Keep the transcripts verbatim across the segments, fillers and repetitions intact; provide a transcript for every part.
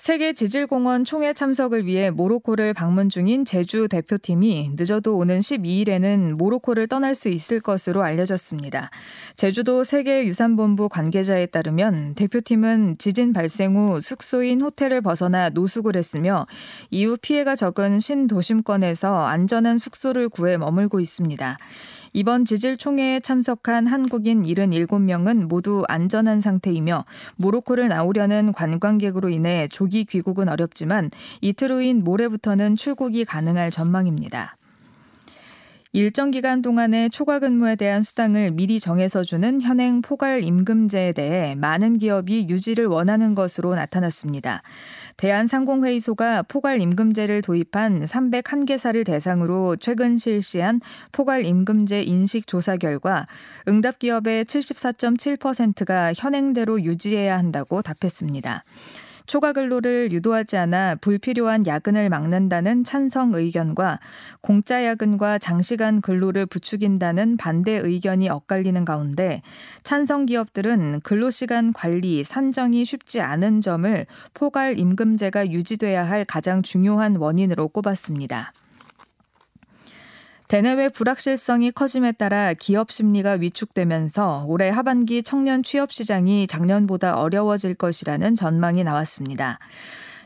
세계지질공원 총회 참석을 위해 모로코를 방문 중인 제주 대표팀이 늦어도 오는 십이 일에는 모로코를 떠날 수 있을 것으로 알려졌습니다. 제주도 세계유산본부 관계자에 따르면 대표팀은 지진 발생 후 숙소인 호텔을 벗어나 노숙을 했으며 이후 피해가 적은 신도심권에서 안전한 숙소를 구해 머물고 있습니다. 이번 지질총회에 참석한 한국인 칠십칠 명은 모두 안전한 상태이며 모로코를 나오려는 관광객으로 인해 조기 귀국은 어렵지만 이틀 후인 모레부터는 출국이 가능할 전망입니다. 일정 기간 동안의 초과 근무에 대한 수당을 미리 정해서 주는 현행 포괄임금제에 대해 많은 기업이 유지를 원하는 것으로 나타났습니다. 대한상공회의소가 포괄임금제를 도입한 삼백일 개사를 대상으로 최근 실시한 포괄임금제 인식조사 결과 응답기업의 칠십사 점 칠 퍼센트가 현행대로 유지해야 한다고 답했습니다. 초과 근로를 유도하지 않아 불필요한 야근을 막는다는 찬성 의견과 공짜 야근과 장시간 근로를 부추긴다는 반대 의견이 엇갈리는 가운데 찬성 기업들은 근로시간 관리, 산정이 쉽지 않은 점을 포괄임금제가 유지돼야 할 가장 중요한 원인으로 꼽았습니다. 대내외 불확실성이 커짐에 따라 기업 심리가 위축되면서 올해 하반기 청년 취업 시장이 작년보다 어려워질 것이라는 전망이 나왔습니다.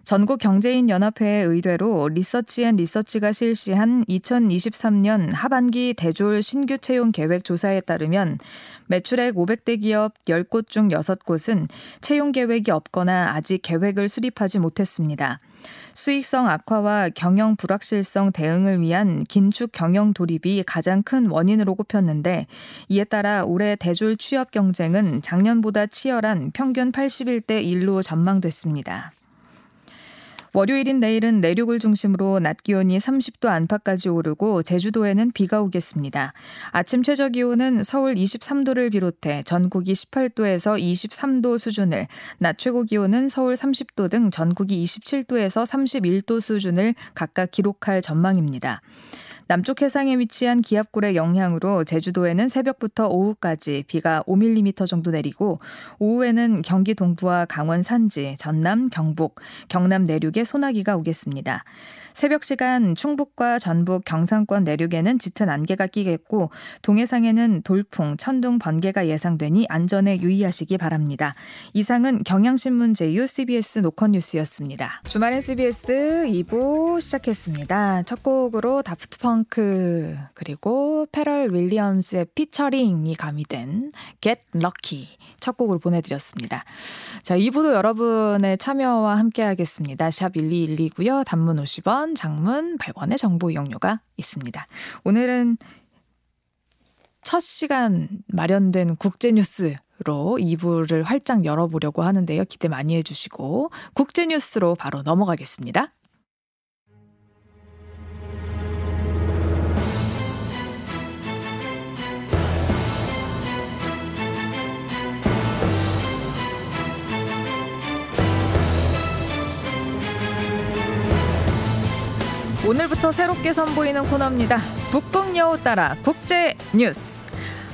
전국경제인연합회의 의뢰로 리서치앤리서치가 실시한 이천이십삼 년 하반기 대졸 신규 채용 계획 조사에 따르면 매출액 오백 대 기업 십 곳 중 여섯 곳은 채용 계획이 없거나 아직 계획을 수립하지 못했습니다. 수익성 악화와 경영 불확실성 대응을 위한 긴축 경영 돌입이 가장 큰 원인으로 꼽혔는데 이에 따라 올해 대졸 취업 경쟁은 작년보다 치열한 평균 팔십일 대 일로 전망됐습니다. 월요일인 내일은 내륙을 중심으로 낮 기온이 삼십 도 안팎까지 오르고 제주도에는 비가 오겠습니다. 아침 최저 기온은 서울 이십삼 도를 비롯해 전국이 십팔 도에서 이십삼 도 수준을, 낮 최고 기온은 서울 삼십 도 등 전국이 이십칠 도에서 삼십일 도 수준을 각각 기록할 전망입니다. 남쪽 해상에 위치한 기압골의 영향으로 제주도에는 새벽부터 오후까지 비가 오 밀리미터 정도 내리고 오후에는 경기 동부와 강원 산지, 전남, 경북, 경남 내륙에 소나기가 오겠습니다. 새벽 시간 충북과 전북, 경상권 내륙에는 짙은 안개가 끼겠고 동해상에는 돌풍, 천둥, 번개가 예상되니 안전에 유의하시기 바랍니다. 이상은 경향신문 제휴 씨비에스 노컷 뉴스였습니다. 주말엔 씨비에스 이 부 시작했습니다. 첫 곡으로 다프트펑크 그리고 페럴 윌리엄스의 피처링이 가미된 Get Lucky 첫 곡으로 보내드렸습니다. 자, 이 부도 여러분의 참여와 함께하겠습니다. 샵 일이일이고요. 단문 오십 원. 장문 백 원의 정보 이용료가 있습니다. 오늘은 첫 시간 마련된 국제뉴스로 이 부를 활짝 열어보려고 하는데요. 기대 많이 해주시고 국제뉴스로 바로 넘어가겠습니다. 오늘부터 새롭게 선보이는 코너입니다. 북극 여우 따라 국제 뉴스.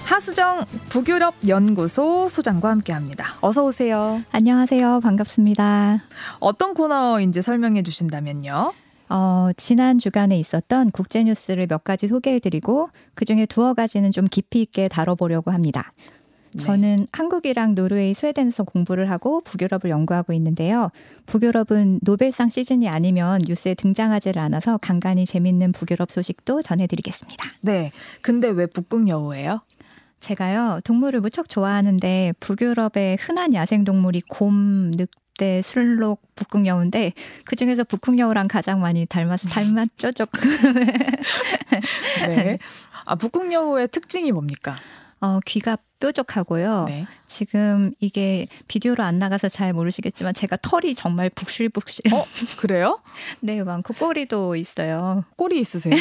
하수정 북유럽연구소 소장과 함께합니다. 어서 오세요. 안녕하세요. 반갑습니다. 어떤 코너인지 설명해 주신다면요. 어, 지난 주간에 있었던 국제 뉴스를 몇 가지 소개해드리고 그중에 두어 가지는 좀 깊이 있게 다뤄보려고 합니다. 저는 네. 한국이랑 노르웨이, 스웨덴에서 공부를 하고 북유럽을 연구하고 있는데요. 북유럽은 노벨상 시즌이 아니면 뉴스에 등장하지를 않아서 간간히 재밌는 북유럽 소식도 전해드리겠습니다. 네. 근데 왜 북극 여우예요? 제가요. 동물을 무척 좋아하는데 북유럽의 흔한 야생동물이 곰, 늑대, 술록, 북극 여우인데 그중에서 북극 여우랑 가장 많이 닮았, 닮았죠? 조금. 네. 아, 북극 여우의 특징이 뭡니까? 어, 귀가 뾰족하고요. 네. 지금 이게 비디오로 안 나가서 잘 모르시겠지만 제가 털이 정말 북실북실. 어? 그래요? 네, 많고 꼬리도 있어요. 꼬리 있으세요?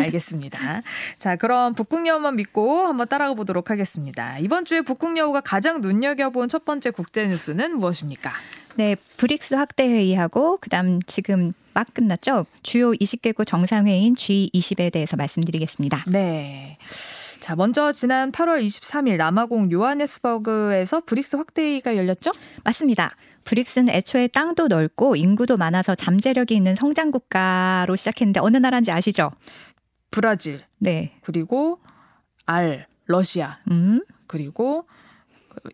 알겠습니다. 자, 그럼 북극여우만 믿고 한번 따라가 보도록 하겠습니다. 이번 주에 북극여우가 가장 눈여겨본 첫 번째 국제 뉴스는 무엇입니까? 네, 브릭스 확대 회의하고 그다음 지금 막 끝났죠. 주요 이십 개국 정상회의인 지 이십에 대해서 말씀드리겠습니다. 네. 자, 먼저 지난 팔월 이십삼일 남아공 요하네스버그에서 브릭스 확대회의가 열렸죠? 맞습니다. 브릭스는 애초에 땅도 넓고 인구도 많아서 잠재력이 있는 성장 국가로 시작했는데 어느 나라인지 아시죠? 브라질. 네. 그리고 알, 러시아. 음. 그리고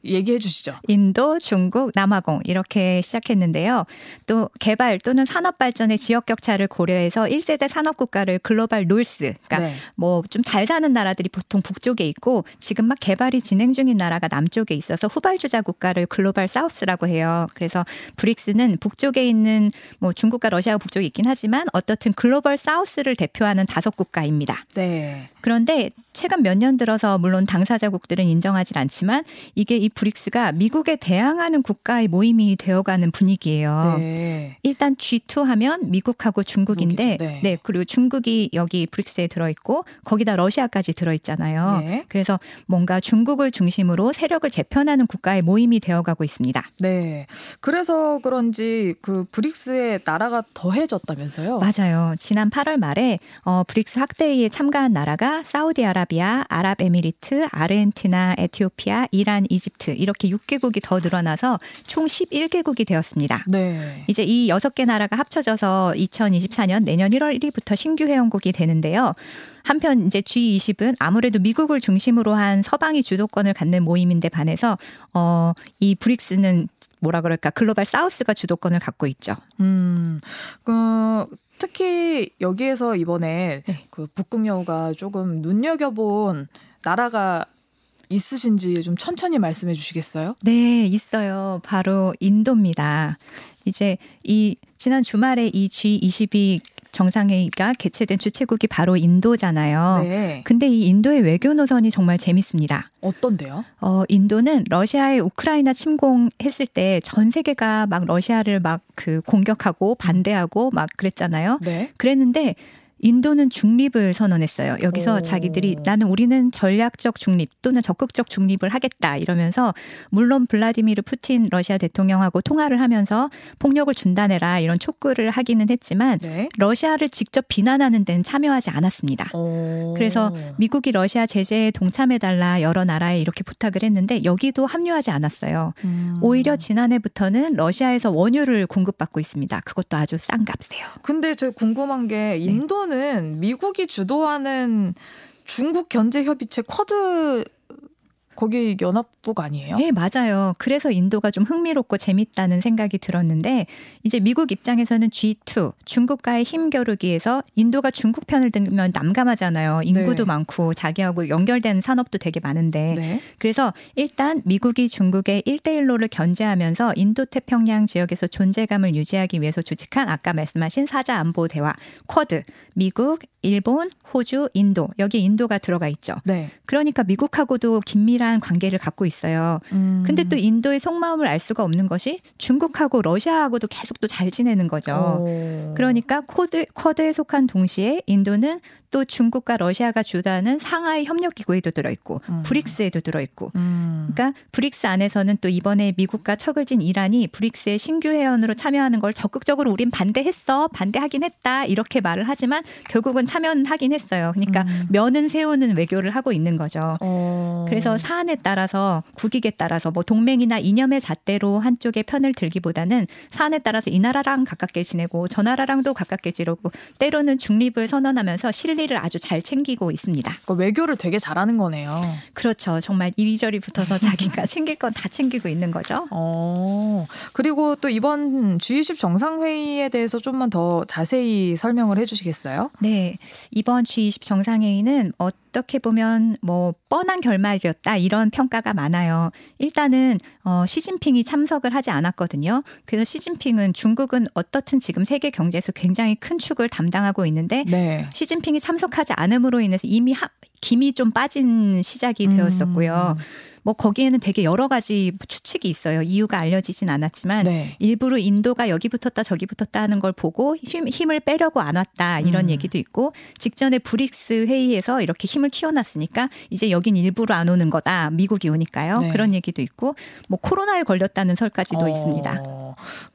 얘기해 주시죠. 인도, 중국, 남아공 이렇게 시작했는데요. 또 개발 또는 산업 발전의 지역 격차를 고려해서 일 세대 산업 국가를 글로벌 노스, 그러니까 네. 뭐 좀 잘 사는 나라들이 보통 북쪽에 있고 지금 막 개발이 진행 중인 나라가 남쪽에 있어서 후발주자 국가를 글로벌 사우스라고 해요. 그래서 브릭스는 북쪽에 있는 뭐 중국과 러시아가 북쪽에 있긴 하지만 어떻든 글로벌 사우스를 대표하는 다섯 국가입니다. 네. 그런데 최근 몇 년 들어서 물론 당사자국들은 인정하질 않지만 이 이게 이 브릭스가 미국에 대항하는 국가의 모임이 되어가는 분위기예요. 네. 일단 지 투 하면 미국하고 중국인데, 네. 네, 그리고 중국이 여기 브릭스에 들어있고 거기다 러시아까지 들어있잖아요. 네. 그래서 뭔가 중국을 중심으로 세력을 재편하는 국가의 모임이 되어가고 있습니다. 네, 그래서 그런지 그 브릭스의 나라가 더해졌다면서요? 맞아요. 지난 팔월 말에 어, 브릭스 확대회의에 참가한 나라가 사우디아라비아, 아랍에미리트, 아르헨티나, 에티오피아, 이란, 이 이집트 이렇게 육 개국이 더 늘어나서 총 십일 개국이 되었습니다. 네. 이제 이 여섯 개 나라가 합쳐져서 이천이십사년 내년 일월 일일부터 신규 회원국이 되는데요. 한편 이제 지 이십은 아무래도 미국을 중심으로 한 서방이 주도권을 갖는 모임인데 반해서 어, 이 브릭스는 뭐라 그럴까 글로벌 사우스가 주도권을 갖고 있죠. 음, 그... 특히 여기에서 이번에 네. 그 북극여우가 조금 눈여겨본 나라가 있으신지 좀 천천히 말씀해 주시겠어요? 네, 있어요. 바로 인도입니다. 이제 이 지난 주말에 이 지 이십이 정상회의가 개최된 주최국이 바로 인도잖아요. 네. 근데 이 인도의 외교 노선이 정말 재밌습니다. 어떤데요? 어, 인도는 러시아의 우크라이나 침공했을 때 전 세계가 막 러시아를 막 그 공격하고 반대하고 막 그랬잖아요. 네. 그랬는데 인도는 중립을 선언했어요. 여기서 오. 자기들이 나는 우리는 전략적 중립 또는 적극적 중립을 하겠다 이러면서 물론 블라디미르 푸틴 러시아 대통령하고 통화를 하면서 폭력을 중단해라 이런 촉구를 하기는 했지만 네. 러시아를 직접 비난하는 데는 참여하지 않았습니다. 오. 그래서 미국이 러시아 제재에 동참해달라 여러 나라에 이렇게 부탁을 했는데 여기도 합류하지 않았어요. 음. 오히려 지난해부터는 러시아에서 원유를 공급받고 있습니다. 그것도 아주 싼 값에요. 근데 저 궁금한 게 인도 네. 는 미국이 주도하는 중국 견제 협의체 쿼드 거기 연합국 아니에요? 네, 맞아요. 그래서 인도가 좀 흥미롭고 재밌다는 생각이 들었는데 이제 미국 입장에서는 지 투, 중국과의 힘겨루기에서 인도가 중국 편을 들면 난감하잖아요. 인구도 네. 많고 자기하고 연결된 산업도 되게 많은데 네. 그래서 일단 미국이 중국의 일대일로를 견제하면서 인도태평양 지역에서 존재감을 유지하기 위해서 조직한 아까 말씀하신 사자안보대화, 쿼드, 미국, 일본, 호주, 인도 여기 인도가 들어가 있죠. 네. 그러니까 미국하고도 긴밀한 관계를 갖고 있어요. 음. 근데 또 인도의 속마음을 알 수가 없는 것이 중국하고 러시아하고도 계속 또 잘 지내는 거죠. 오. 그러니까 쿼드, 쿼드에 속한 동시에 인도는 또 중국과 러시아가 주도하는 상하이 협력기구에도 들어있고 음. 브릭스에도 들어있고 음. 그러니까 브릭스 안에서는 또 이번에 미국과 척을 진 이란이 브릭스의 신규 회원으로 참여하는 걸 적극적으로 우린 반대했어. 반대하긴 했다. 이렇게 말을 하지만 결국은 참여는 하긴 했어요. 그러니까 음. 면은 세우는 외교를 하고 있는 거죠. 어. 그래서 사안에 따라서 국익에 따라서 뭐 동맹이나 이념의 잣대로 한쪽의 편을 들기보다는 사안에 따라서 이 나라랑 가깝게 지내고 저 나라랑도 가깝게 지르고 때로는 중립을 선언하면서 실리를 아주 잘 챙기고 있습니다. 그러니까 외교를 되게 잘하는 거네요. 그렇죠. 정말 이리저리 붙어서 자기가 챙길 건 다 챙기고 있는 거죠. 어. 그리고 또 이번 지 이십 정상회의에 대해서 좀만 더 자세히 설명을 해주시겠어요? 네. 이번 지 이십 정상회의는 어떻게 보면 뭐 뻔한 결말이었다 이런 평가가 많아요. 일단은 어, 시진핑이 참석을 하지 않았거든요. 그래서 시진핑은 중국은 어떻든 지금 세계 경제에서 굉장히 큰 축을 담당하고 있는데 네. 시진핑이 참석하지 않음으로 인해서 이미 하, 김이 좀 빠진 시작이 되었었고요. 음. 뭐 거기에는 되게 여러 가지 추측이 있어요. 이유가 알려지진 않았지만 네. 일부러 인도가 여기 붙었다 저기 붙었다 하는 걸 보고 힘, 힘을 빼려고 안 왔다 이런 음. 얘기도 있고, 직전에 브릭스 회의에서 이렇게 힘을 키워놨으니까 이제 여긴 일부러 안 오는 거다. 미국이 오니까요. 네. 그런 얘기도 있고, 뭐 코로나에 걸렸다는 설까지도 어... 있습니다.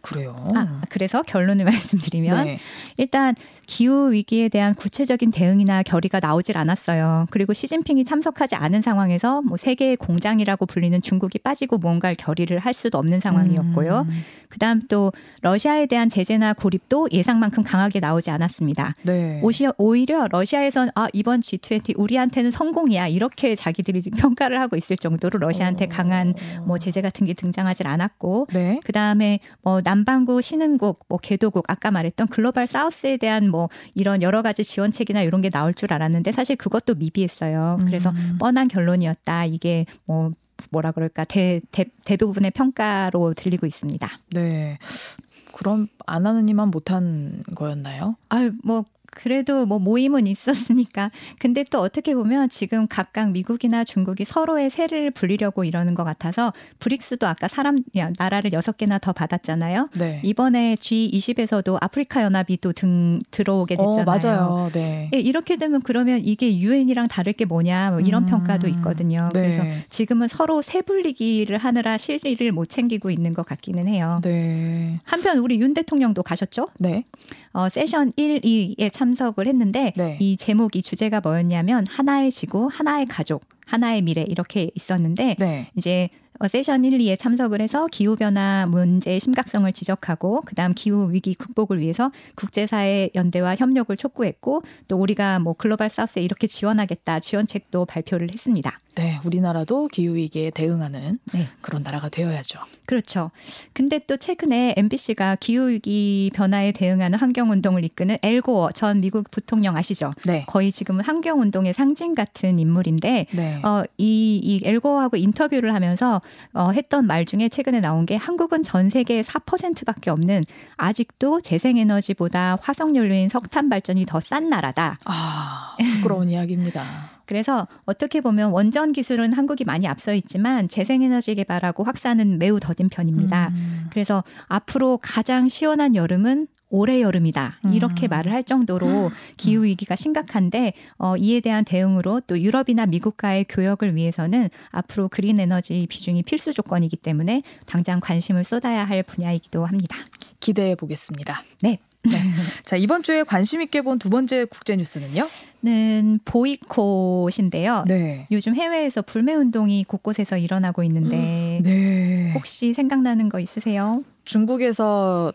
그래요. 아, 그래서 결론을 말씀드리면 네. 일단 기후 위기에 대한 구체적인 대응이나 결의가 나오질 않았어요. 그리고 시진핑이 참석하지 않은 상황에서 뭐 세계의 공장이라고 불리는 중국이 빠지고 무언가를 결의를 할 수도 없는 상황이었고요. 음. 그다음 또 러시아에 대한 제재나 고립도 예상만큼 강하게 나오지 않았습니다. 네. 오히려 러시아에선 아, 이번 지 이십 우리한테는 성공이야 이렇게 자기들이 평가를 하고 있을 정도로 러시아한테 오. 강한 뭐 제재 같은 게 등장하질 않았고 네. 그다음에 뭐 남반구, 신흥국, 뭐 개도국 아까 말했던 글로벌 사우스에 대한 뭐 이런 여러 가지 지원책이나 이런 게 나올 줄 알았는데 사실 그것도 미비했어요. 그래서 음. 뻔한 결론이었다. 이게 뭐 뭐라 그럴까 대, 대, 대부분의 평가로 들리고 있습니다. 네, 그럼 안 하는 이만 못한 거였나요? 아유, 뭐 그래도 뭐 모임은 있었으니까. 근데 또 어떻게 보면 지금 각각 미국이나 중국이 서로의 세를 불리려고 이러는 것 같아서 브릭스도 아까 사람 나라를 여섯 개나 더 받았잖아요. 네. 이번에 지 이십에서도 아프리카 연합이 또 등, 들어오게 됐잖아요. 어, 맞아요. 네. 예, 이렇게 되면 그러면 이게 유엔이랑 다를 게 뭐냐 뭐 이런 음, 평가도 있거든요. 네. 그래서 지금은 서로 세 불리기를 하느라 실리를 못 챙기고 있는 것 같기는 해요. 네. 한편 우리 윤 대통령도 가셨죠? 네. 어, 세션 일, 이에 참석을 했는데 네. 이 제목이 주제가 뭐였냐면 하나의 지구, 하나의 가족, 하나의 미래 이렇게 있었는데 네. 이제 세션 일, 이에 참석을 해서 기후변화 문제의 심각성을 지적하고 그다음 기후위기 극복을 위해서 국제사회 연대와 협력을 촉구했고 또 우리가 뭐 글로벌 사우스에 이렇게 지원하겠다 지원책도 발표를 했습니다. 네, 우리나라도 기후위기에 대응하는 네. 그런 나라가 되어야죠. 그렇죠. 근데 또 최근에 엠비씨가 기후위기 변화에 대응하는 환경운동을 이끄는 엘고어 전 미국 부통령 아시죠? 네. 거의 지금은 환경운동의 상징 같은 인물인데 네. 어, 이, 이 엘고어하고 인터뷰를 하면서 어, 했던 말 중에 최근에 나온 게 한국은 전 세계의 사 퍼센트밖에 없는 아직도 재생에너지보다 화석연료인 석탄 발전이 더 싼 나라다. 아, 부끄러운 이야기입니다. 그래서 어떻게 보면 원전 기술은 한국이 많이 앞서 있지만 재생에너지 개발하고 확산은 매우 더딘 편입니다. 음. 그래서 앞으로 가장 시원한 여름은 올해 여름이다. 이렇게 음. 말을 할 정도로 기후위기가 심각한데 어, 이에 대한 대응으로 또 유럽이나 미국과의 교역을 위해서는 앞으로 그린 에너지 비중이 필수 조건이기 때문에 당장 관심을 쏟아야 할 분야이기도 합니다. 기대해 보겠습니다. 네. 네. 자, 이번 주에 관심 있게 본 두 번째 국제 뉴스는요? 는 보이콧인데요. 네. 요즘 해외에서 불매 운동이 곳곳에서 일어나고 있는데 음, 네. 혹시 생각나는 거 있으세요? 중국에서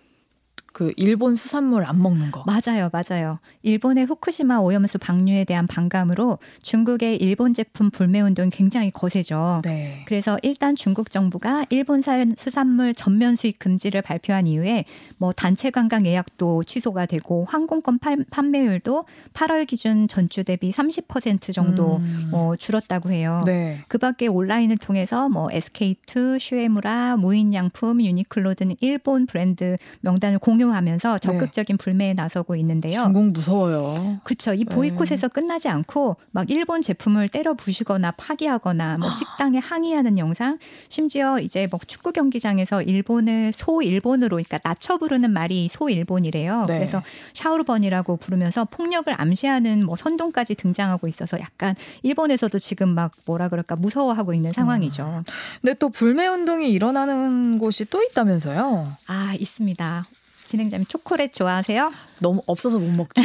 그 일본 수산물 안 먹는 거. 맞아요. 맞아요. 일본의 후쿠시마 오염수 방류에 대한 반감으로 중국의 일본 제품 불매 운동이 굉장히 거세죠. 네. 그래서 일단 중국 정부가 일본산 수산물 전면 수입 금지를 발표한 이후에 뭐 단체 관광 예약도 취소가 되고 항공권 파, 판매율도 팔월 기준 전주 대비 삼십 퍼센트 정도 음. 어, 줄었다고 해요. 네. 그밖에 온라인을 통해서 뭐 에스케이투, 슈에무라, 무인양품, 유니클로 등 일본 브랜드 명단을 공유 하면서 적극적인 네. 불매에 나서고 있는데요. 중국 무서워요. 그렇죠. 이 보이콧에서 네. 끝나지 않고 막 일본 제품을 때려 부수거나 파기하거나 뭐 식당에 항의하는 영상, 심지어 이제 뭐 축구 경기장에서 일본을 소일본으로, 그러니까 낮춰 부르는 말이 소일본이래요. 네. 그래서 샤오르번이라고 부르면서 폭력을 암시하는 뭐 선동까지 등장하고 있어서 약간 일본에서도 지금 막 뭐라 그럴까 무서워하고 있는 상황이죠. 음. 근데 또 불매 운동이 일어나는 곳이 또 있다면서요? 아, 있습니다. 진행자님, 초콜릿 좋아하세요? 너무 없어서 못 먹죠.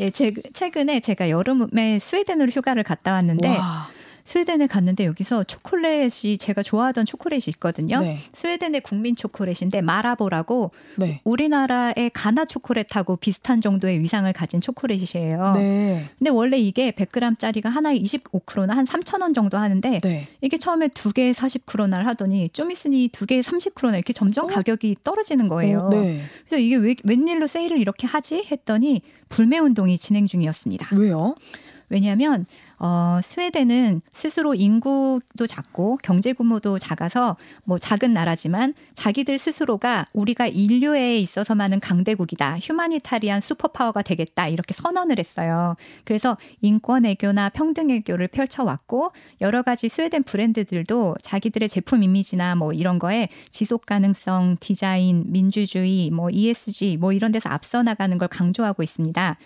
예, 제, 최근에 제가 여름에 스웨덴으로 휴가를 갔다 왔는데 와. 스웨덴에 갔는데 여기서 초콜릿이 제가 좋아하던 초콜릿이 있거든요. 네. 스웨덴의 국민 초콜릿인데 마라보라고 네. 우리나라의 가나 초콜릿하고 비슷한 정도의 위상을 가진 초콜릿이에요. 네. 근데 원래 이게 백 그램짜리가 하나에 이십오 크로나 한 삼천 원 정도 하는데 네. 이게 처음에 두 개에 사십 크로나를 하더니 좀 있으니 두 개에 삼십 크로나 이렇게 점점 어? 가격이 떨어지는 거예요. 어, 네. 그래서 이게 왜, 웬일로 세일을 이렇게 하지? 했더니 불매운동이 진행 중이었습니다. 왜요? 왜냐하면 어, 스웨덴은 스스로 인구도 작고 경제 규모도 작아서 뭐 작은 나라지만 자기들 스스로가 우리가 인류애에 있어서만은 강대국이다, 휴마니타리안 슈퍼파워가 되겠다 이렇게 선언을 했어요. 그래서 인권 애교나 평등 애교를 펼쳐왔고 여러 가지 스웨덴 브랜드들도 자기들의 제품 이미지나 뭐 이런 거에 지속 가능성, 디자인, 민주주의, 뭐 이에스지 뭐 이런 데서 앞서 나가는 걸 강조하고 있습니다.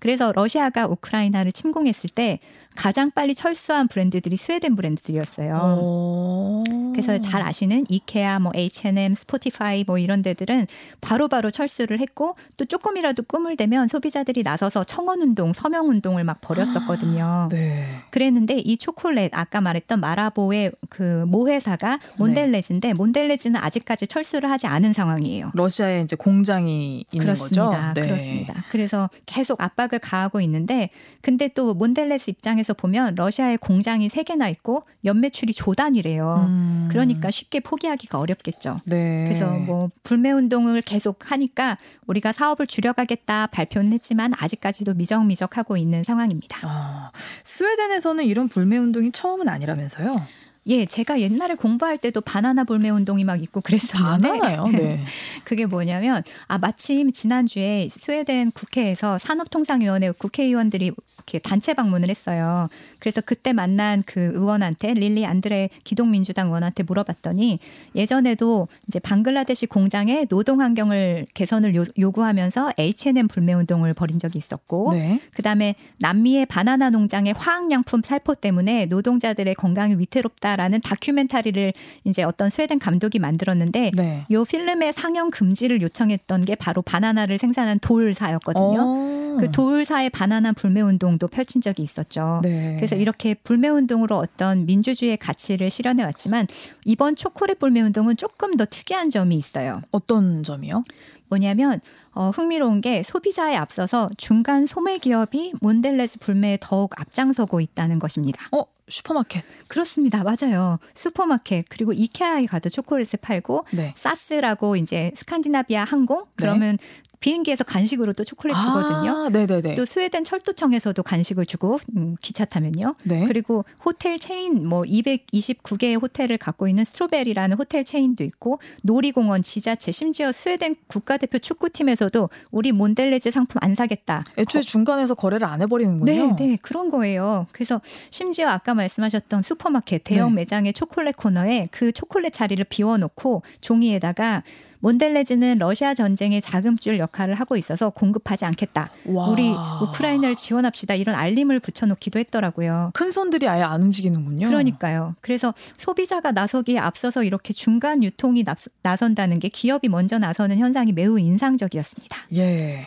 그래서 러시아가 우크라이나를 침공했을 때 가장 빨리 철수한 브랜드들이 스웨덴 브랜드들이었어요. 그래서 잘 아시는 이케아, 뭐 에이치 앤 엠, 스포티파이 뭐 이런 데들은 바로바로 철수를 했고 또 조금이라도 꿈을 대면 소비자들이 나서서 청원운동, 서명운동을 막 벌였었거든요. 아, 네. 그랬는데 이 초콜릿, 아까 말했던 마라보의 그 모회사가 몬델레즈인데 네. 몬델레즈는 아직까지 철수를 하지 않은 상황이에요. 러시아에 이제 공장이 있는 그렇습니다. 거죠? 네. 그렇습니다. 그래서 계속 압박을 가하고 있는데 근데 또 몬델레즈 입장에서 보면 러시아에 공장이 세 개나 있고 연매출이 조 단위래요. 음. 그러니까 쉽게 포기하기가 어렵겠죠. 네. 그래서 뭐 불매운동을 계속 하니까 우리가 사업을 줄여가겠다 발표는 했지만 아직까지도 미적미적하고 있는 상황입니다. 아, 스웨덴에서는 이런 불매운동이 처음은 아니라면서요? 예, 제가 옛날에 공부할 때도 바나나 불매 운동이 막 있고 그랬었는데 바나나요? 네. 그게 뭐냐면 아 마침 지난주에 스웨덴 국회에서 산업통상위원회 국회의원들이 이렇게 단체 방문을 했어요. 그래서 그때 만난 그 의원한테 릴리 안드레 기독민주당 의원한테 물어봤더니 예전에도 이제 방글라데시 공장의 노동 환경을 개선을 요, 요구하면서 에이치 앤 엠 불매 운동을 벌인 적이 있었고 네. 그다음에 남미의 바나나 농장의 화학약품 살포 때문에 노동자들의 건강이 위태롭다 라는 다큐멘터리를 이제 어떤 스웨덴 감독이 만들었는데 네. 이 필름의 상영 금지를 요청했던 게 바로 바나나를 생산한 돌사였거든요. 그 돌사의 바나나 불매운동도 펼친 적이 있었죠. 네. 그래서 이렇게 불매운동으로 어떤 민주주의의 가치를 실현해왔지만 이번 초콜릿 불매운동은 조금 더 특이한 점이 있어요. 어떤 점이요? 뭐냐면 어, 흥미로운 게 소비자에 앞서서 중간 소매기업이 몬델레즈 불매에 더욱 앞장서고 있다는 것입니다. 어? 슈퍼마켓. 그렇습니다. 맞아요. 슈퍼마켓. 그리고 이케아에 가도 초콜릿을 팔고 네. 사스라고 이제 스칸디나비아 항공 그러면 네. 비행기에서 간식으로 또 초콜릿 아, 주거든요. 네네네. 또 스웨덴 철도청에서도 간식을 주고 음, 기차 타면요. 네. 그리고 호텔 체인 뭐 이백이십구 개의 호텔을 갖고 있는 스트로베리라는 호텔 체인도 있고 놀이공원, 지자체, 심지어 스웨덴 국가대표 축구팀에서도 우리 몬델레즈 상품 안 사겠다. 애초에 거, 중간에서 거래를 안 해버리는군요. 네네. 그런 거예요. 그래서 심지어 아까 말씀하셨던 슈퍼마켓 대형 네. 매장의 초콜릿 코너에 그 초콜릿 자리를 비워놓고 종이에다가 몬델레즈는 러시아 전쟁의 자금줄 역할을 하고 있어서 공급하지 않겠다. 와. 우리 우크라이나를 지원합시다. 이런 알림을 붙여놓기도 했더라고요. 큰 손들이 아예 안 움직이는군요. 그러니까요. 그래서 소비자가 나서기에 앞서서 이렇게 중간 유통이 나선다는 게 기업이 먼저 나서는 현상이 매우 인상적이었습니다. 예.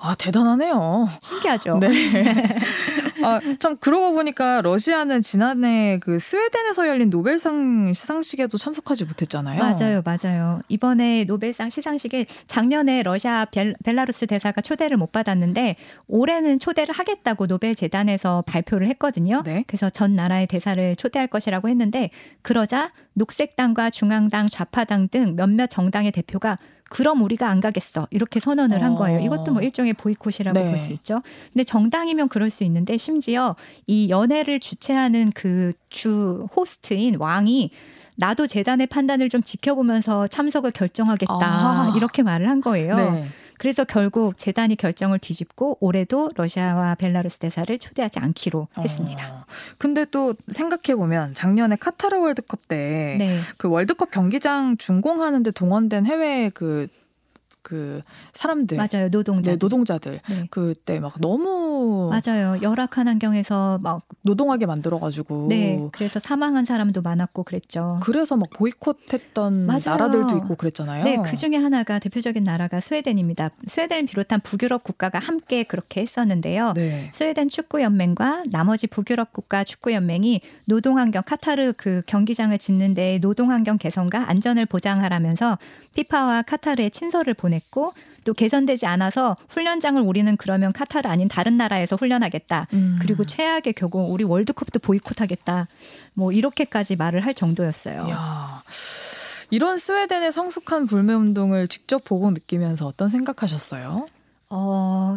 아, 대단하네요. 신기하죠? 네. 아, 참 그러고 보니까 러시아는 지난해 그 스웨덴에서 열린 노벨상 시상식에도 참석하지 못했잖아요. 맞아요. 맞아요. 이번에 노벨상 시상식에 작년에 러시아 벨, 벨라루스 대사가 초대를 못 받았는데 올해는 초대를 하겠다고 노벨재단에서 발표를 했거든요. 네. 그래서 전 나라의 대사를 초대할 것이라고 했는데 그러자 녹색당과 중앙당, 좌파당 등 몇몇 정당의 대표가 그럼 우리가 안 가겠어. 이렇게 선언을 어. 한 거예요. 이것도 뭐 일종의 보이콧이라고 네. 볼 수 있죠. 근데 정당이면 그럴 수 있는데 심지어 이 연회를 주최하는 그 주 호스트인 왕이 나도 재단의 판단을 좀 지켜보면서 참석을 결정하겠다. 아. 이렇게 말을 한 거예요. 네. 그래서 결국 재단이 결정을 뒤집고 올해도 러시아와 벨라루스 대사를 초대하지 않기로 어. 했습니다. 근데 또 생각해보면 작년에 카타르 월드컵 때 네. 그 월드컵 경기장 준공하는데 동원된 해외 그 그 사람들 맞아요 노동자 네, 노동자들 네. 그때 막 너무 맞아요 열악한 환경에서 막 노동하게 만들어가지고 네 그래서 사망한 사람도 많았고 그랬죠. 그래서 막 보이콧했던 맞아요. 나라들도 있고 그랬잖아요. 네 그 중에 하나가 대표적인 나라가 스웨덴입니다. 스웨덴을 비롯한 북유럽 국가가 함께 그렇게 했었는데요. 네. 스웨덴 축구 연맹과 나머지 북유럽 국가 축구 연맹이 노동 환경 카타르 그 경기장을 짓는데 노동 환경 개선과 안전을 보장하라면서 피파와 카타르에 친서를 보내. 했고 또 개선되지 않아서 훈련장을 우리는 그러면 카타르 아닌 다른 나라에서 훈련하겠다. 음. 그리고 최악의 경우 우리 월드컵도 보이콧하겠다. 뭐 이렇게까지 말을 할 정도였어요. 이야, 이런 스웨덴의 성숙한 불매운동을 직접 보고 느끼면서 어떤 생각하셨어요? 어...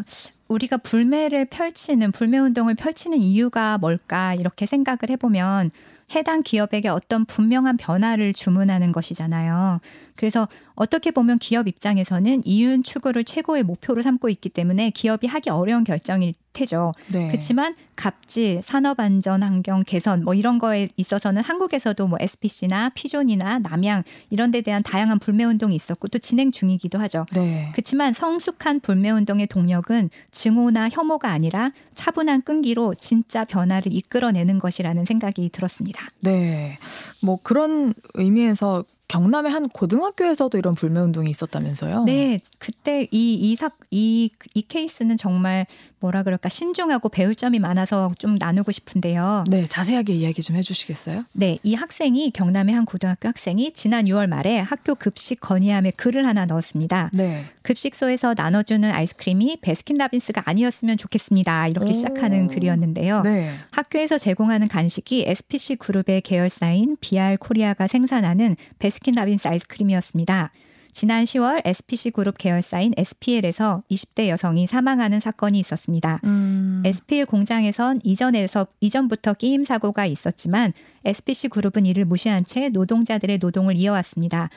우리가 불매를 펼치는, 불매운동을 펼치는 이유가 뭘까 이렇게 생각을 해보면 해당 기업에게 어떤 분명한 변화를 주문하는 것이잖아요. 그래서 어떻게 보면 기업 입장에서는 이윤 추구를 최고의 목표로 삼고 있기 때문에 기업이 하기 어려운 결정일 테죠. 네. 그렇지만 갑질, 산업안전 환경 개선 뭐 이런 거에 있어서는 한국에서도 뭐 에스피씨나 피존이나 남양 이런 데 대한 다양한 불매운동이 있었고 또 진행 중이기도 하죠. 네. 그렇지만 성숙한 불매운동의 동력은 증오나 혐오가 아니라 차분한 끈기로 진짜 변화를 이끌어내는 것이라는 생각이 들었습니다. 네, 뭐 그런 의미에서 경남의 한 고등학교에서도 이런 불매운동이 있었다면서요? 네. 그때 이, 이, 사, 이, 이 케이스는 정말 뭐라 그럴까 신중하고 배울 점이 많아서 좀 나누고 싶은데요. 네. 자세하게 이야기 좀 해주시겠어요? 네. 이 학생이 경남의 한 고등학교 학생이 지난 유월 말에 학교 급식 건의함에 글을 하나 넣었습니다. 네. 급식소에서 나눠주는 아이스크림이 배스킨라빈스가 아니었으면 좋겠습니다. 이렇게 오. 시작하는 글이었는데요. 네. 학교에서 제공하는 간식이 에스피씨 그룹의 계열사인 비알 코리아가 생산하는 배스킨라빈스 스킨라빈스 아이스크림이었습니다. 지난 시월 에스피씨 그룹 계열사인 에스피엘에서 이십 대 여성이 사망하는 사건이 있었습니다. 음. 에스피엘 공장에선 이전에서, 이전부터 끼임 사고가 있었지만 에스피씨 그룹은 이를 무시한 채 노동자들의 노동을 이어왔습니다.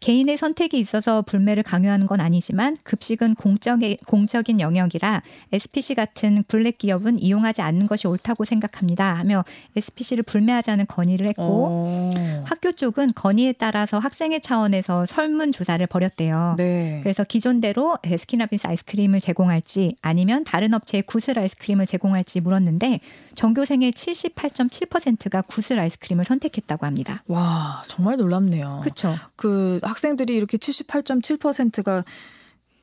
개인의 선택이 있어서 불매를 강요하는 건 아니지만 급식은 공적의, 공적인 영역이라 에스피씨 같은 블랙 기업은 이용하지 않는 것이 옳다고 생각합니다. 하며 에스피씨를 불매하자는 건의를 했고 오. 학교 쪽은 건의에 따라서 학생회 차원에서 설문조사를 벌였대요. 네. 그래서 기존대로 배스킨라빈스 아이스크림을 제공할지 아니면 다른 업체의 구슬 아이스크림을 제공할지 물었는데 전교생의 칠십팔 점 칠 퍼센트가 구슬 아이스크림을 선택했다고 합니다. 와, 정말 놀랍네요. 그렇죠. 그 학생들이 이렇게 칠십팔 점 칠 퍼센트가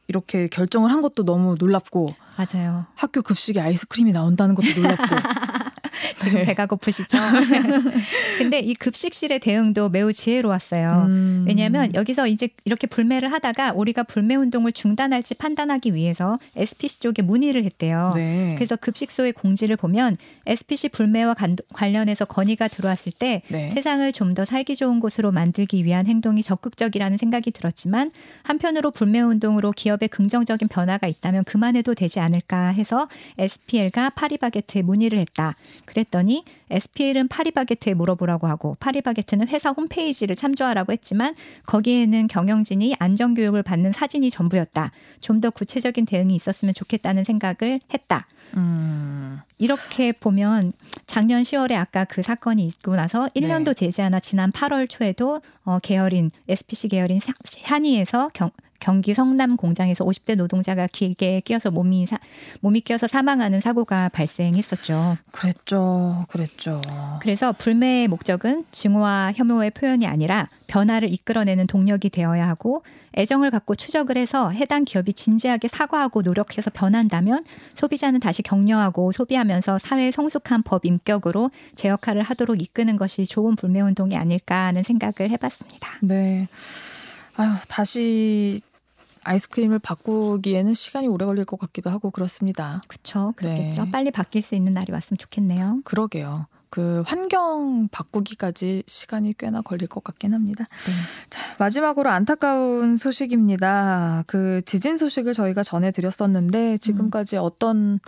이렇게 결정을 한 것도 너무 놀랍고 맞아요. 학교 급식에 아이스크림이 나온다는 것도 놀랍고 지금 네. 배가 고프시죠? 근데 이 급식실의 대응도 매우 지혜로웠어요. 음. 왜냐하면 여기서 이제 이렇게 불매를 하다가 우리가 불매운동을 중단할지 판단하기 위해서 에스피씨 쪽에 문의를 했대요. 네. 그래서 급식소의 공지를 보면 에스피씨 불매와 간, 관련해서 건의가 들어왔을 때 네. 세상을 좀 더 살기 좋은 곳으로 만들기 위한 행동이 적극적이라는 생각이 들었지만 한편으로 불매운동으로 기업의 긍정적인 변화가 있다면 그만해도 되지 않을까 해서 에스피엘과 파리바게트에 문의를 했다. 그랬더니 에스피엘은 파리바게트에 물어보라고 하고 파리바게트는 회사 홈페이지를 참조하라고 했지만 거기에는 경영진이 안전교육을 받는 사진이 전부였다. 좀 더 구체적인 대응이 있었으면 좋겠다는 생각을 했다. 음. 이렇게 보면 작년 시월에 아까 그 사건이 있고 나서 일 년도 네. 되지 않아 지난 팔월 초에도 어, 계열인 에스피씨 계열인 한의에서 경 경기 성남 공장에서 오십 대 노동자가 길게 끼어서 몸이 사, 몸이 끼어서 사망하는 사고가 발생했었죠. 그랬죠. 그랬죠. 그래서 불매의 목적은 증오와 혐오의 표현이 아니라 변화를 이끌어내는 동력이 되어야 하고 애정을 갖고 추적을 해서 해당 기업이 진지하게 사과하고 노력해서 변한다면 소비자는 다시 격려하고 소비하면서 사회의 성숙한 법 인격으로 제 역할을 하도록 이끄는 것이 좋은 불매운동이 아닐까 하는 생각을 해봤습니다. 네. 아유, 다시 아이스크림을 바꾸기에는 시간이 오래 걸릴 것 같기도 하고 그렇습니다. 그렇죠. 그렇겠죠. 네. 빨리 바뀔 수 있는 날이 왔으면 좋겠네요. 그러게요. 그 환경 바꾸기까지 시간이 꽤나 걸릴 것 같긴 합니다. 네. 자, 마지막으로 안타까운 소식입니다. 그 지진 소식을 저희가 전해드렸었는데 지금까지 음. 어떤...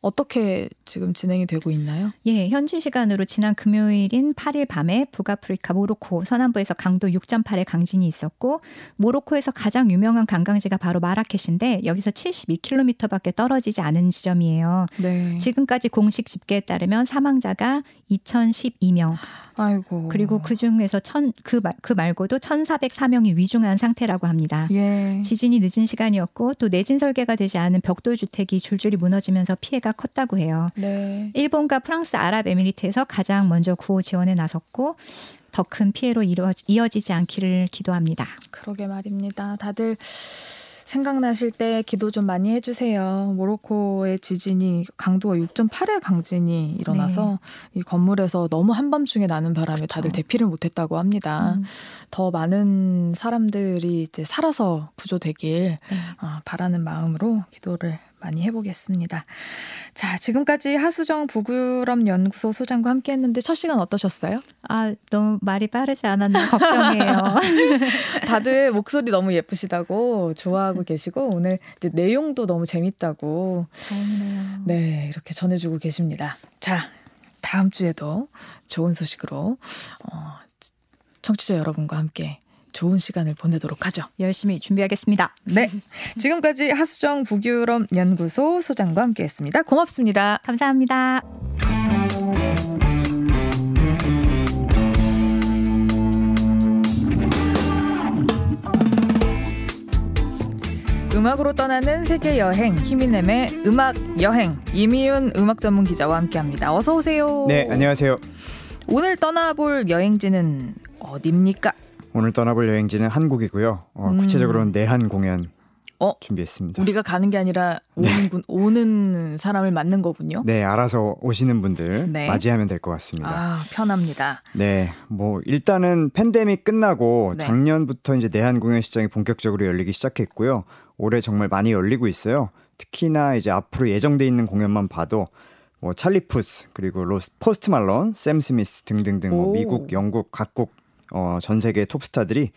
어떻게 지금 진행이 되고 있나요? 예, 현지 시간으로 지난 금요일인 팔일 밤에 북아프리카 모로코 서남부에서 강도 육 점 팔의 강진이 있었고 모로코에서 가장 유명한 관광지가 바로 마라케시인데 여기서 칠십이 킬로미터밖에 떨어지지 않은 지점이에요. 네. 지금까지 공식 집계에 따르면 사망자가 이천십이 명. 아이고. 그리고 그중에서 천, 그, 그 말고도 천사백사 명이 위중한 상태라고 합니다. 예. 지진이 늦은 시간이었고 또 내진 설계가 되지 않은 벽돌 주택이 줄줄이 무너지면서 피해가 컸다고 해요. 네. 일본과 프랑스, 아랍에미리트에서 가장 먼저 구호 지원에 나섰고 더 큰 피해로 이루어지, 이어지지 않기를 기도합니다. 그러게 말입니다. 다들 생각나실 때 기도 좀 많이 해주세요. 모로코의 지진이 강도가 육 점 팔의 강진이 일어나서 네. 이 건물에서 너무 한밤중에 나는 바람에 그쵸. 다들 대피를 못했다고 합니다. 음. 더 많은 사람들이 이제 살아서 구조되길 네. 어, 바라는 마음으로 기도를 많이 해보겠습니다. 자, 지금까지 하수정 북유럽연구소 소장과 함께했는데 첫 시간 어떠셨어요? 아, 너무 말이 빠르지 않았나 걱정해요. 다들 목소리 너무 예쁘시다고 좋아하고 계시고 오늘 이제 내용도 너무 재밌다고 다행이네요. 네, 이렇게 전해주고 계십니다. 자, 다음 주에도 좋은 소식으로 어, 청취자 여러분과 함께 좋은 시간을 보내도록 하죠. 열심히 준비하겠습니다. 네, 지금까지 하수정 북유럽연구소 소장과 함께했습니다. 고맙습니다. 감사합니다. 음악으로 떠나는 세계여행, 희미넴의 음악여행, 이미윤 음악전문기자와 함께합니다. 어서 오세요. 네, 안녕하세요. 오늘 떠나볼 여행지는 어디입니까? 오늘 떠나볼 여행지는 한국이고요. 어, 음. 구체적으로는 내한 공연 어? 준비했습니다. 우리가 가는 게 아니라 오는, 네. 오는 사람을 맞는 거군요. 네, 알아서 오시는 분들 네. 맞이하면 될 것 같습니다. 아, 편합니다. 네, 뭐 일단은 팬데믹 끝나고 네. 작년부터 이제 내한 공연 시장이 본격적으로 열리기 시작했고요. 올해 정말 많이 열리고 있어요. 특히나 이제 앞으로 예정돼 있는 공연만 봐도 뭐 찰리푸스 그리고 로스, 포스트 말론, 샘스미스 등등등 뭐 미국, 영국 각국 어, 전 세계 톱스타들이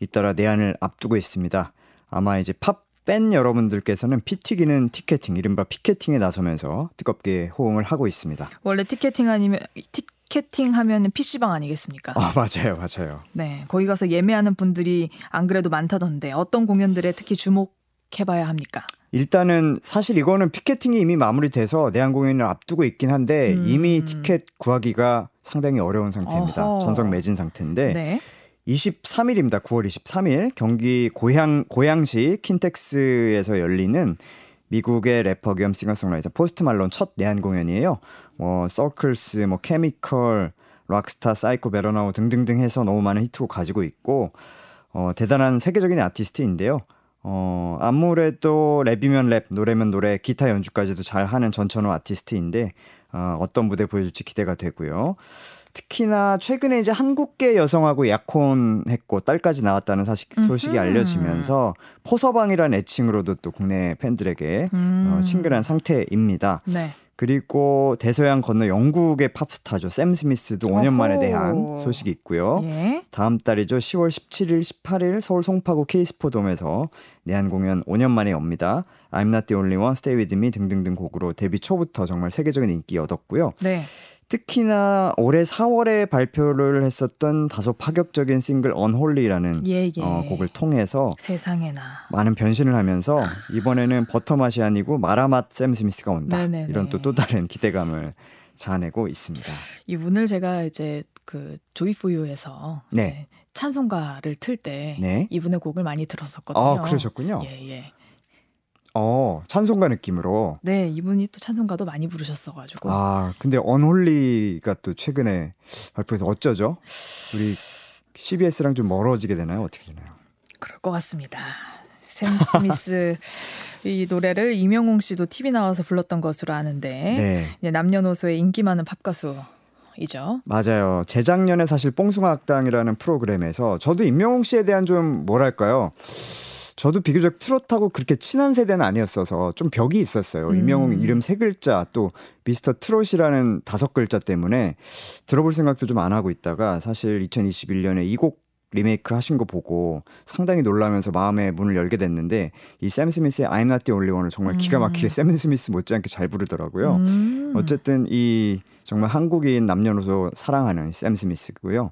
잇따라 내한을 앞두고 있습니다. 아마 이제 팝밴 여러분들께서는 피 튀기는 티켓팅, 이른바 피켓팅에 나서면서 뜨겁게 호응을 하고 있습니다. 원래 티켓팅 아니면 티켓팅 하면은 피씨방 아니겠습니까? 아, 어, 맞아요, 맞아요. 네, 거기 가서 예매하는 분들이 안 그래도 많다던데 어떤 공연들에 특히 주목해봐야 합니까? 일단은 사실 이거는 피켓팅이 이미 마무리돼서 내한 공연을 앞두고 있긴 한데 음. 이미 티켓 구하기가 상당히 어려운 상태입니다. 어허. 전석 매진 상태인데 네. 이십삼 일입니다. 구월 이십삼일 경기 고양, 고양시 킨텍스에서 열리는 미국의 래퍼 겸 싱어송라이터 포스트 말론 첫 내한 공연이에요. 뭐 서클스, 뭐 케미컬, 락스타, 사이코 베러나우 등등등 해서 너무 많은 히트곡 가지고 있고 어, 대단한 세계적인 아티스트인데요. 어, 아무래도 랩이면 랩, 노래면 노래, 기타 연주까지도 잘하는 전천후 아티스트인데 어, 어떤 무대 보여줄지 기대가 되고요. 특히나 최근에 이제 한국계 여성하고 약혼했고 딸까지 낳았다는 사식, 소식이 음흠. 알려지면서 포서방이란 애칭으로도 또 국내 팬들에게 음. 어, 친근한 상태입니다. 네. 그리고 대서양 건너 영국의 팝스타죠. 샘 스미스도 오년 만에 내한 소식이 있고요. 예? 다음 달이죠. 시월 십칠일, 십팔일 서울 송파구 K스포돔에서 내한 공연 오년 만에 엽니다. I'm not the only one, stay with me 등등등 곡으로 데뷔 초부터 정말 세계적인 인기 얻었고요. 네. 특히나 올해 사월에 발표를 했었던 다소 파격적인 싱글 언홀리라는 예, 예. 어, 곡을 통해서 세상에나 많은 변신을 하면서 이번에는 버터맛이 아니고 마라맛 샘 스미스가 온다. 네네네. 이런 또 또 다른 기대감을 자아내고 있습니다. 이분을 제가 이제 그 조이포유에서 네. 찬송가를 틀 때 네. 이분의 곡을 많이 들었었거든요. 아, 그러셨군요. 예, 예. 어, 찬송가 느낌으로. 네, 이분이 또 찬송가도 많이 부르셨어가지고. 아, 근데 언홀리가 또 최근에 발표해서 어쩌죠? 우리 씨비에스랑 좀 멀어지게 되나요? 어떻게 되나요? 그럴 것 같습니다. 샘 스미스 이 노래를 임영웅 씨도 티비 나와서 불렀던 것으로 아는데 네. 이제 남녀노소의 인기 많은 팝가수. 이죠. 맞아요. 재작년에 사실 뽕숭아 학당이라는 프로그램에서 저도 임영웅 씨에 대한 좀 뭐랄까요? 저도 비교적 트롯하고 그렇게 친한 세대는 아니었어서 좀 벽이 있었어요. 음. 임영웅 이름 세 글자 또 미스터 트롯이라는 다섯 글자 때문에 들어볼 생각도 좀 안 하고 있다가 사실 이천이십일년에 이 곡 리메이크 하신 거 보고 상당히 놀라면서 마음의 문을 열게 됐는데 이 샘 스미스의 I'm not the only one을 정말 기가 막히게 음. 샘 스미스 못지않게 잘 부르더라고요. 음. 어쨌든 이 정말 한국인 남녀노소 사랑하는 샘 스미스고요.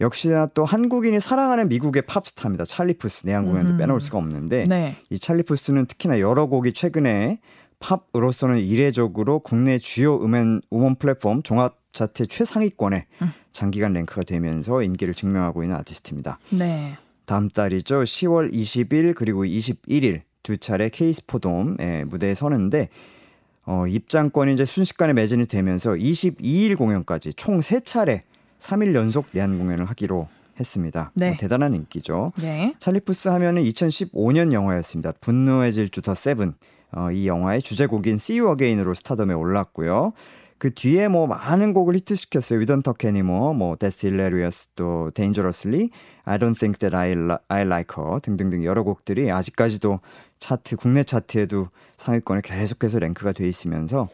역시나 또 한국인이 사랑하는 미국의 팝스타입니다. 찰리푸스 내한 공연도 음. 빼놓을 수가 없는데 네. 이 찰리푸스는 특히나 여러 곡이 최근에 팝으로서는 이례적으로 국내 주요 음원, 음원 플랫폼 종합 차트 최상위권에 음. 장기간 랭크가 되면서 인기를 증명하고 있는 아티스트입니다. 네. 다음 달이죠. 시월 이십일 그리고 이십일일 두 차례 K스포돔에 무대에 서는데 어, 입장권이 이제 순식간에 매진이 되면서 이십이일 공연까지 총 세 차례 삼일 연속 내한 공연을 하기로 했습니다. 네. 뭐 대단한 인기죠. 네. 찰리푸스 하면은 이천십오년 영화였습니다. 분노의 질주 더 세븐. 어, 이 영화의 주제곡인 See You Again으로 스타덤에 올랐고요. 그 뒤에 뭐 많은 곡을 히트시켰어요. We Don't Talk Anymore, 뭐 That's Hilarious, 또 Dangerously, I Don't Think That I, I Like Her 등등등 여러 곡들이 아직까지도 차트, 국내 차트에도 상위권에 계속해서 랭크가 돼 있으면서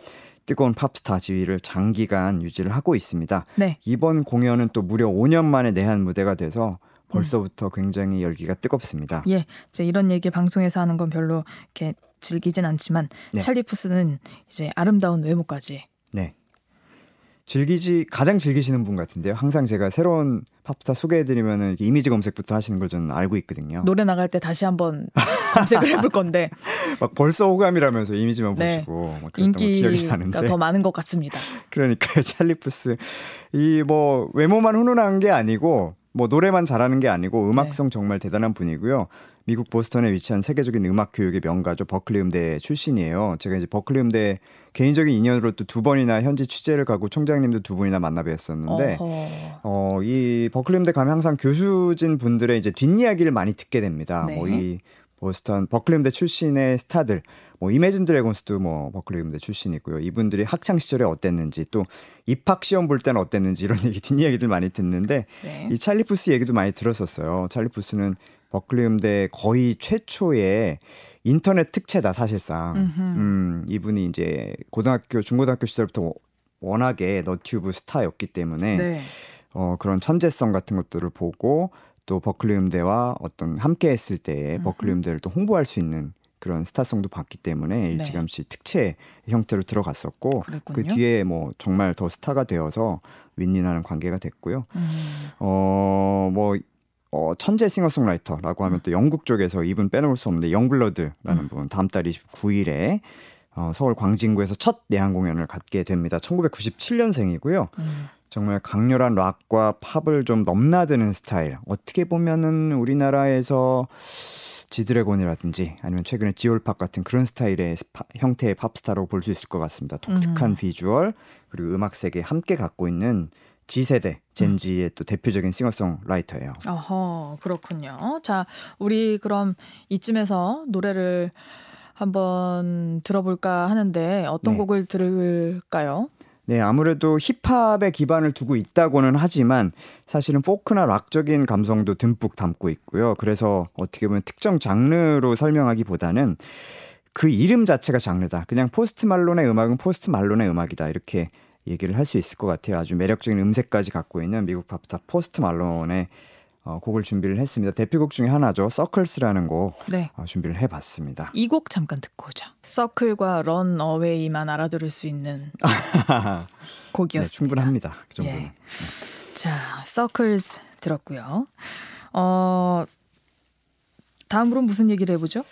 뜨거운 팝스타 지위를 장기간 유지를 하고 있습니다. 네. 이번 공연은 또 무려 오 년 만에 내한 무대가 돼서 벌써부터 음. 굉장히 열기가 뜨겁습니다. 예, 이제 이런 얘기 방송에서 하는 건 별로 이렇게 즐기진 않지만 네. 찰리푸스는 이제 아름다운 외모까지. 네. 즐기지 가장 즐기시는 분 같은데요. 항상 제가 새로운 팝스타 소개해드리면 이미지 검색부터 하시는 걸 저는 알고 있거든요. 노래 나갈 때 다시 한번 검색을 해볼 건데 막 벌써 호감이라면서 이미지만 네. 보시고 막 그랬던 거 기억이 나는데 더 많은 것 같습니다. 그러니까요. 찰리푸스 이 뭐 외모만 훈훈한 게 아니고 뭐 노래만 잘하는 게 아니고 음악성 네. 정말 대단한 분이고요. 미국 보스턴에 위치한 세계적인 음악 교육의 명가죠. 버클리 음대 출신이에요. 제가 이제 버클리 음대 개인적인 인연으로 또 두 번이나 현지 취재를 가고 총장님도 두 분이나 만나 뵀었는데 어, 이 버클리 음대 가면 항상 교수진 분들의 이제 뒷이야기를 많이 듣게 됩니다. 네. 뭐 이 보스턴 버클리 음대 출신의 스타들, 뭐 이매진 드래곤스도 뭐 버클리 음대 출신이고요. 이분들이 학창 시절에 어땠는지 또 입학 시험 볼 때는 어땠는지 이런 얘기 뒷이야기들 많이 듣는데 네. 이 찰리푸스 얘기도 많이 들었었어요. 찰리푸스는 버클리 음대 거의 최초의 인터넷 특채다 사실상. 음, 이분이 이제 고등학교 중고등학교 시절부터 워낙에 너튜브 스타였기 때문에 네. 어, 그런 천재성 같은 것들을 보고 또 버클리 음대와 어떤 함께했을 때에 음흠. 버클리 음대를 또 홍보할 수 있는 그런 스타성도 봤기 때문에 일찌감치 네. 특채 형태로 들어갔었고 그랬군요. 그 뒤에 뭐 정말 더 스타가 되어서 윈윈하는 관계가 됐고요. 음. 어, 뭐 어, 천재 싱어송라이터라고 하면 또 영국 쪽에서 이분 빼놓을 수 없는데 영블러드라는 음. 분 다음 달 이십구 일에 어, 서울 광진구에서 첫 내한 공연을 갖게 됩니다. 천구백구십칠 년생이고요. 음. 정말 강렬한 락과 팝을 좀 넘나드는 스타일. 어떻게 보면은 우리나라에서 지드래곤이라든지 아니면 최근에 지올팝 같은 그런 스타일의 파, 형태의 팝스타로 볼 수 있을 것 같습니다. 독특한 음. 비주얼 그리고 음악 세계 함께 갖고 있는 G세대, 젠지의 음. 또 대표적인 싱어송라이터예요. 어허, 그렇군요. 자, 우리 그럼 이쯤에서 노래를 한번 들어볼까 하는데 어떤 네. 곡을 들을까요? 네, 아무래도 힙합에 기반을 두고 있다고는 하지만 사실은 포크나 락적인 감성도 듬뿍 담고 있고요. 그래서 어떻게 보면 특정 장르로 설명하기보다는 그 이름 자체가 장르다. 그냥 포스트 말론의 음악은 포스트 말론의 음악이다. 이렇게 얘기를 할 수 있을 것 같아요. 아주 매력적인 음색까지 갖고 있는 미국 팝스타 포스트 말론의 어, 곡을 준비를 했습니다. 대표곡 중에 하나죠. 서클스라는 곡 네. 어, 준비를 해봤습니다. 이 곡 잠깐 듣고 오죠. 서클과 런 어웨이만 알아들을 수 있는 곡이었습니다. 네, 충분합니다. 그 정도는. 예. 자, 서클스 들었고요. 어, 다음으로 무슨 얘기를 해보죠?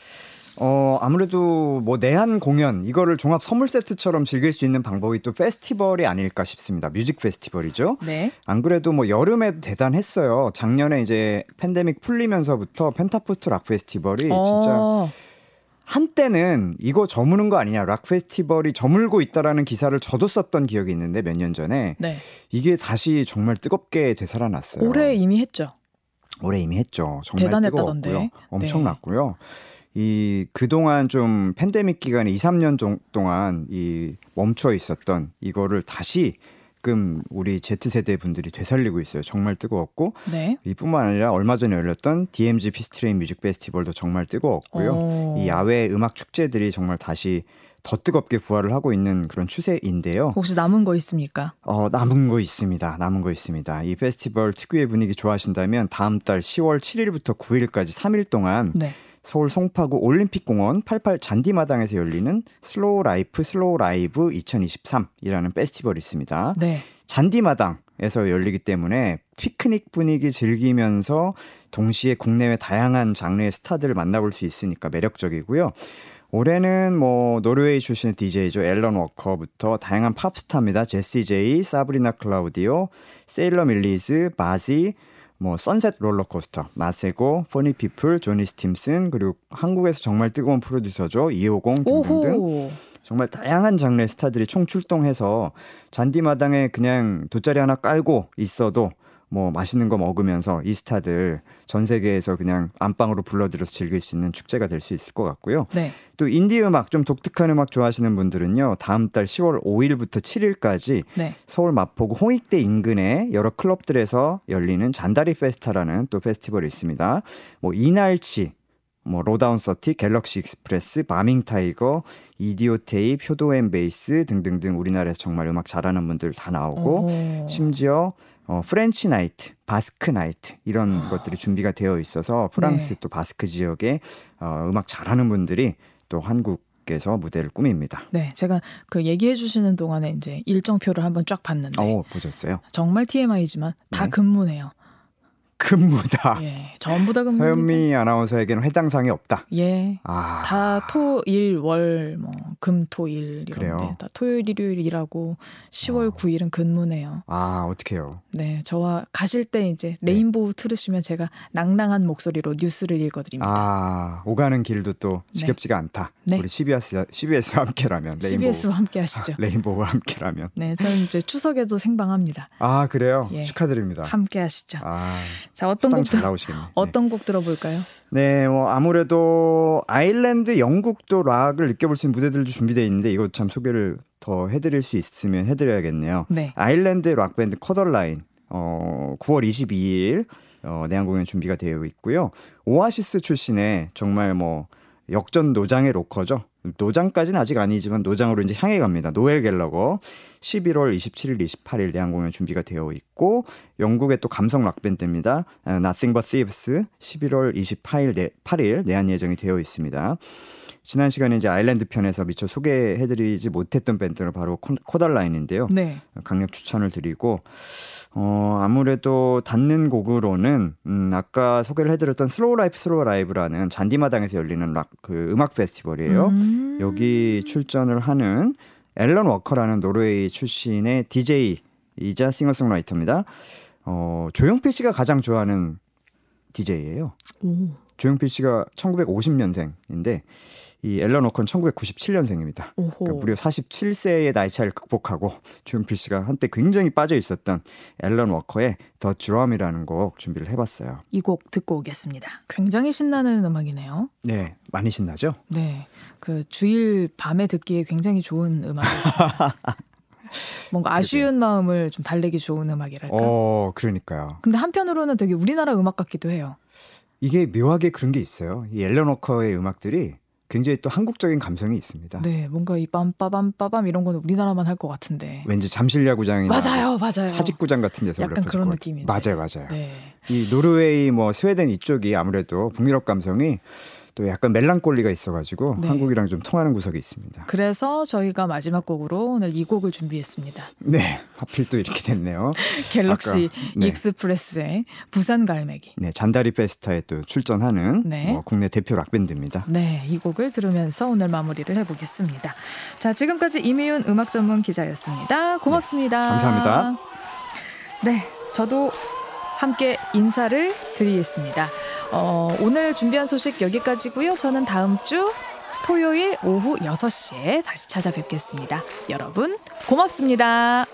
어, 아무래도 뭐 내한 공연 이거를 종합 선물 세트처럼 즐길 수 있는 방법이 또 페스티벌이 아닐까 싶습니다. 뮤직 페스티벌이죠. 네. 안 그래도 뭐 여름에도 대단했어요. 작년에 이제 팬데믹 풀리면서부터 펜타포스트 락 페스티벌이 어. 진짜 한때는 이거 저무는 거 아니냐, 락 페스티벌이 저물고 있다라는 기사를 저도 썼던 기억이 있는데 몇 년 전에 네. 이게 다시 정말 뜨겁게 되살아났어요. 올해 이미 했죠. 올해 이미 했죠. 정말 대단했다던데. 뜨거웠고요. 엄청났고요. 네. 이 그동안 좀 팬데믹 기간에 이, 삼 년 동안 이 멈춰 있었던 이거를 다시 지금 우리 Z세대 분들이 되살리고 있어요. 정말 뜨거웠고 네. 이뿐만 아니라 얼마 전에 열렸던 디엠지 피스트레인 뮤직 페스티벌도 정말 뜨거웠고요. 오. 이 야외 음악 축제들이 정말 다시 더 뜨겁게 부활을 하고 있는 그런 추세인데요. 혹시 남은 거 있습니까? 어, 남은 거 있습니다. 남은 거 있습니다. 이 페스티벌 특유의 분위기 좋아하신다면 다음 달 시월 칠일부터 구일까지 삼 일 동안 네. 서울 송파구 올림픽공원 팔십팔 잔디마당에서 열리는 슬로우 라이프 슬로우 라이브 이천이십삼이라는 페스티벌이 있습니다. 네. 잔디마당에서 열리기 때문에 피크닉 분위기 즐기면서 동시에 국내외 다양한 장르의 스타들을 만나볼 수 있으니까 매력적이고요. 올해는 뭐 노르웨이 출신의 디제이죠. 앨런 워커부터 다양한 팝스타입니다. 제시 제이, 사브리나 클라우디오, 세일러 밀리즈, 바지, 뭐 선셋 롤러코스터, 마세고, 퍼니피플, 조니 스팀슨 그리고 한국에서 정말 뜨거운 프로듀서죠. 이백오십 등등등 오호. 정말 다양한 장르의 스타들이 총출동해서 잔디마당에 그냥 돗자리 하나 깔고 있어도 뭐 맛있는 거 먹으면서 이 스타들 전 세계에서 그냥 안방으로 불러들여서 즐길 수 있는 축제가 될 수 있을 것 같고요. 네. 또 인디 음악, 좀 독특한 음악 좋아하시는 분들은요. 다음 달 시월 오일부터 칠일까지 네. 서울 마포구 홍익대 인근의 여러 클럽들에서 열리는 잔다리 페스타라는 또 페스티벌이 있습니다. 뭐 이날치, 뭐 로다운 서티, 갤럭시 익스프레스, 바밍 타이거, 이디오 테이프, 효도 앤 베이스 등등등 우리나라에서 정말 음악 잘하는 분들 다 나오고 오. 심지어 어, 프렌치 나이트, 바스크 나이트 이런 아. 것들이 준비가 되어 있어서 프랑스 네. 또 바스크 지역에 어, 음악 잘하는 분들이 또 한국에서 무대를 꾸밉니다. 네, 제가 그 얘기해 주시는 동안에 이제 일정표를 한번 쫙 봤는데 어, 보셨어요? 정말 티엠아이지만 다 네. 근무네요. 근무다. 예, 전부 다 근무입니다. 서현미 아나운서에게는 회당상이 없다. 예, 아. 다 토, 일, 월, 뭐, 금, 토, 일 이런데 다 토요일, 일요일 일하고 시월 어. 구일은 근무네요. 아, 어떡해요. 네, 저와 가실 때 이제 레인보우 네. 틀으시면 제가 낭낭한 목소리로 뉴스를 읽어드립니다. 아, 오가는 길도 또 지겹지가 네. 않다. 네. 우리 씨비에스, 씨비에스와 함께라면. 레인보우. 씨비에스와 함께 하시죠. 레인보우와 함께라면. 네, 저는 이제 추석에도 생방합니다. 아, 그래요? 예. 축하드립니다. 함께 하시죠. 아. 자, 어떤 곡 들... 어떤 네. 곡 들어볼까요? 네, 뭐 아무래도 아일랜드, 영국도 락을 느껴볼 수 있는 무대들도 준비되어 있는데 이거 참 소개를 더 해드릴 수 있으면 해드려야겠네요. 네. 아일랜드 락 밴드 커덜라인 어, 구월 이십이일 어, 내한 공연 준비가 되어 있고요. 오아시스 출신의 정말 뭐 역전 노장의 로커죠. 노장까지는 아직 아니지만 노장으로 이제 향해 갑니다. 노엘 갤러거 십일월 이십칠일, 이십팔일 내한 공연 준비가 되어 있고 영국의 또 감성 락밴드입니다. Nothing But Thieves 십일월 이십팔일, 팔일 내한 예정이 되어 있습니다. 지난 시간에 이제 아일랜드 편에서 미처 소개해드리지 못했던 밴드는 바로 코달라인인데요. 네. 강력 추천을 드리고 어, 아무래도 닿는 곡으로는 음, 아까 소개를 해드렸던 슬로우 라이프 슬로우 라이브라는 잔디마당에서 열리는 락, 그 음악 페스티벌이에요. 음. 여기 출전을 하는 앨런 워커라는 노르웨이 출신의 디제이이자 싱어송라이터입니다. 어, 조용필 씨가 가장 좋아하는 디제이예요. 오. 조용필 씨가 천구백오십년생인데 이 앨런 워커는 천구백구십칠년생입니다. 그러니까 무려 사십칠세의 나이 차이를 극복하고 조용필 씨가 한때 굉장히 빠져 있었던 앨런 워커의 더 드럼이라는 곡 준비를 해봤어요. 이 곡 듣고 오겠습니다. 굉장히 신나는 음악이네요. 네, 많이 신나죠? 네, 그 주일 밤에 듣기에 굉장히 좋은 음악이었습니다. 뭔가 아쉬운 그래도. 마음을 좀 달래기 좋은 음악이랄까. 어, 그러니까요. 근데 한편으로는 되게 우리나라 음악 같기도 해요. 이게 묘하게 그런 게 있어요. 이 앨런 워커의 음악들이 굉장히 또 한국적인 감성이 있습니다. 네, 뭔가 이 빰빠밤빠밤 이런 건 우리나라만 할 것 같은데. 왠지 잠실야구장이나 맞아요, 맞아요. 사직구장 같은 데서 약간 그런 느낌이. 맞아요, 맞아요. 네. 이 노르웨이, 뭐 스웨덴 이쪽이 아무래도 북유럽 감성이 또 약간 멜랑콜리가 있어가지고 네. 한국이랑 좀 통하는 구석이 있습니다. 그래서 저희가 마지막 곡으로 오늘 이 곡을 준비했습니다. 네, 하필 또 이렇게 됐네요. 갤럭시 아까, 네. 익스프레스의 부산 갈매기. 네, 잔다리 페스타에 또 출전하는 네. 어, 국내 대표 락밴드입니다. 네, 이 곡을 들으면서 오늘 마무리를 해보겠습니다. 자, 지금까지 임혜윤 음악 전문 기자였습니다. 고맙습니다. 네, 감사합니다. 네, 저도 함께 인사를 드리겠습니다. 어, 오늘 준비한 소식 여기까지고요. 저는 다음 주 토요일 오후 여섯시에 다시 찾아뵙겠습니다. 여러분 고맙습니다.